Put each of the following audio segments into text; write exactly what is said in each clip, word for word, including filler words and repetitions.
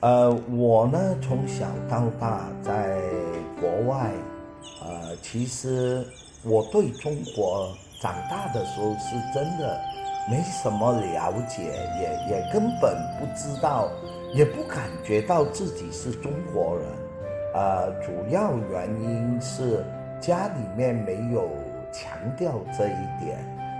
呃，我呢从小到大在国外，呃，其实我对中国长大的时候是真的没什么了解，也也根本不知道，也不感觉到自己是中国人。呃，主要原因是家里面没有强调这一点。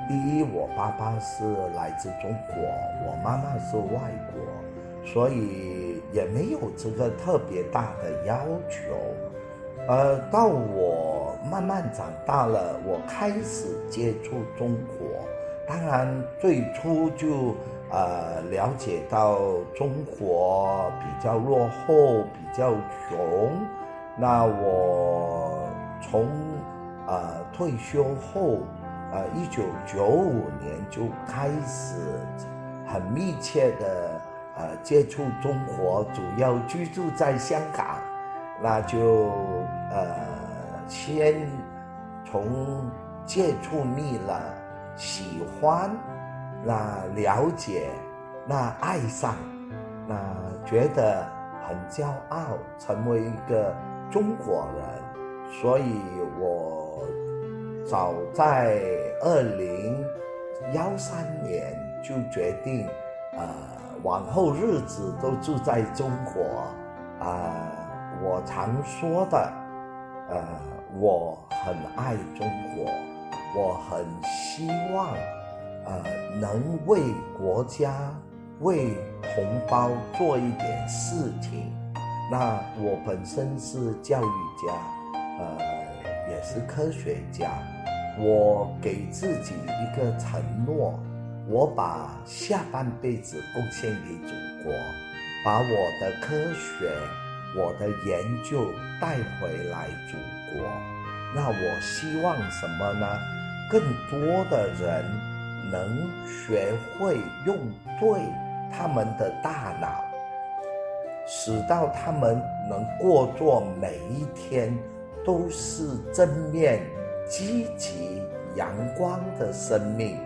第一，我爸爸是来自中国，我妈妈是外国，所以也没有这个特别大的要求。呃，到我慢慢长大了，我开始接触中国，当然最初就呃了解到中国比较落后，比较穷。那我从呃退休后，呃一九九五年就开始很密切的呃，接触中国，主要居住在香港，那就呃先从接触腻了，喜欢，那了解，那爱上，那觉得很骄傲，成为一个中国人。所以我早在二零幺三年就决定，呃。往后日子都住在中国。啊、呃，我常说的，呃，我很爱中国，我很希望，呃，能为国家、为同胞做一点事情。那我本身是教育家，呃，也是科学家，我给自己一个承诺。我把下半辈子贡献给祖国，把我的科学、我的研究带回来祖国。那我希望什么呢？更多的人能学会用对他们的大脑，使到他们能过做每一天都是正面、积极、阳光的生命。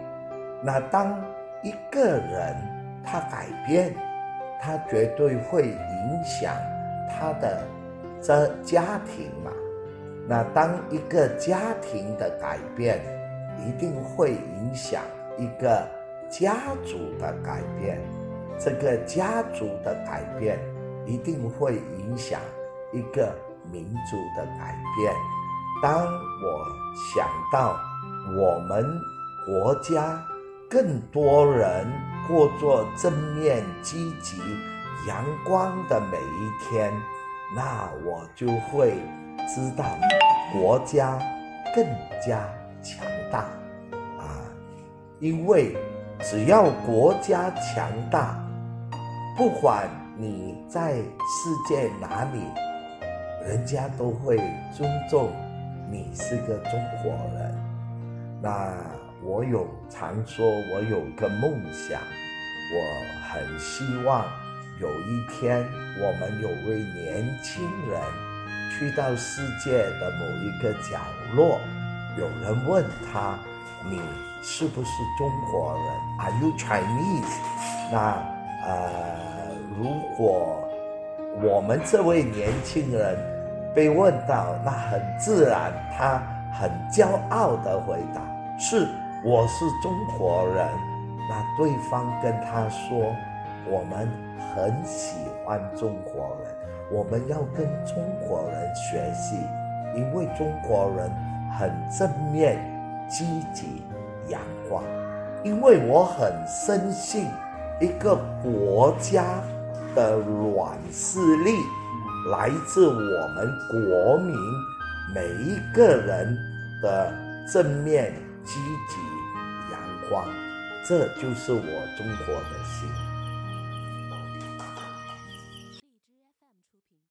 那当一个人他改变，他绝对会影响他的这家庭嘛。那当一个家庭的改变，一定会影响一个家族的改变，这个家族的改变一定会影响一个民族的改变。当我想到我们国家更多人过做正面、积极、阳光的每一天，那我就会知道国家更加强大啊！因为只要国家强大，不管你在世界哪里，人家都会尊重你是个中国人。那我有常说，我有个梦想，我很希望有一天我们有位年轻人去到世界的某一个角落，有人问他，你是不是中国人？ Are you Chinese？ 那呃，如果我们这位年轻人被问到，那很自然他很骄傲地回答，是，我是中国人。那对方跟他说，我们很喜欢中国人，我们要跟中国人学习，因为中国人很正面、积极、阳光。因为我很深信，一个国家的软实力来自我们国民每一个人的正面、积极、阳光，这就是我中国的心。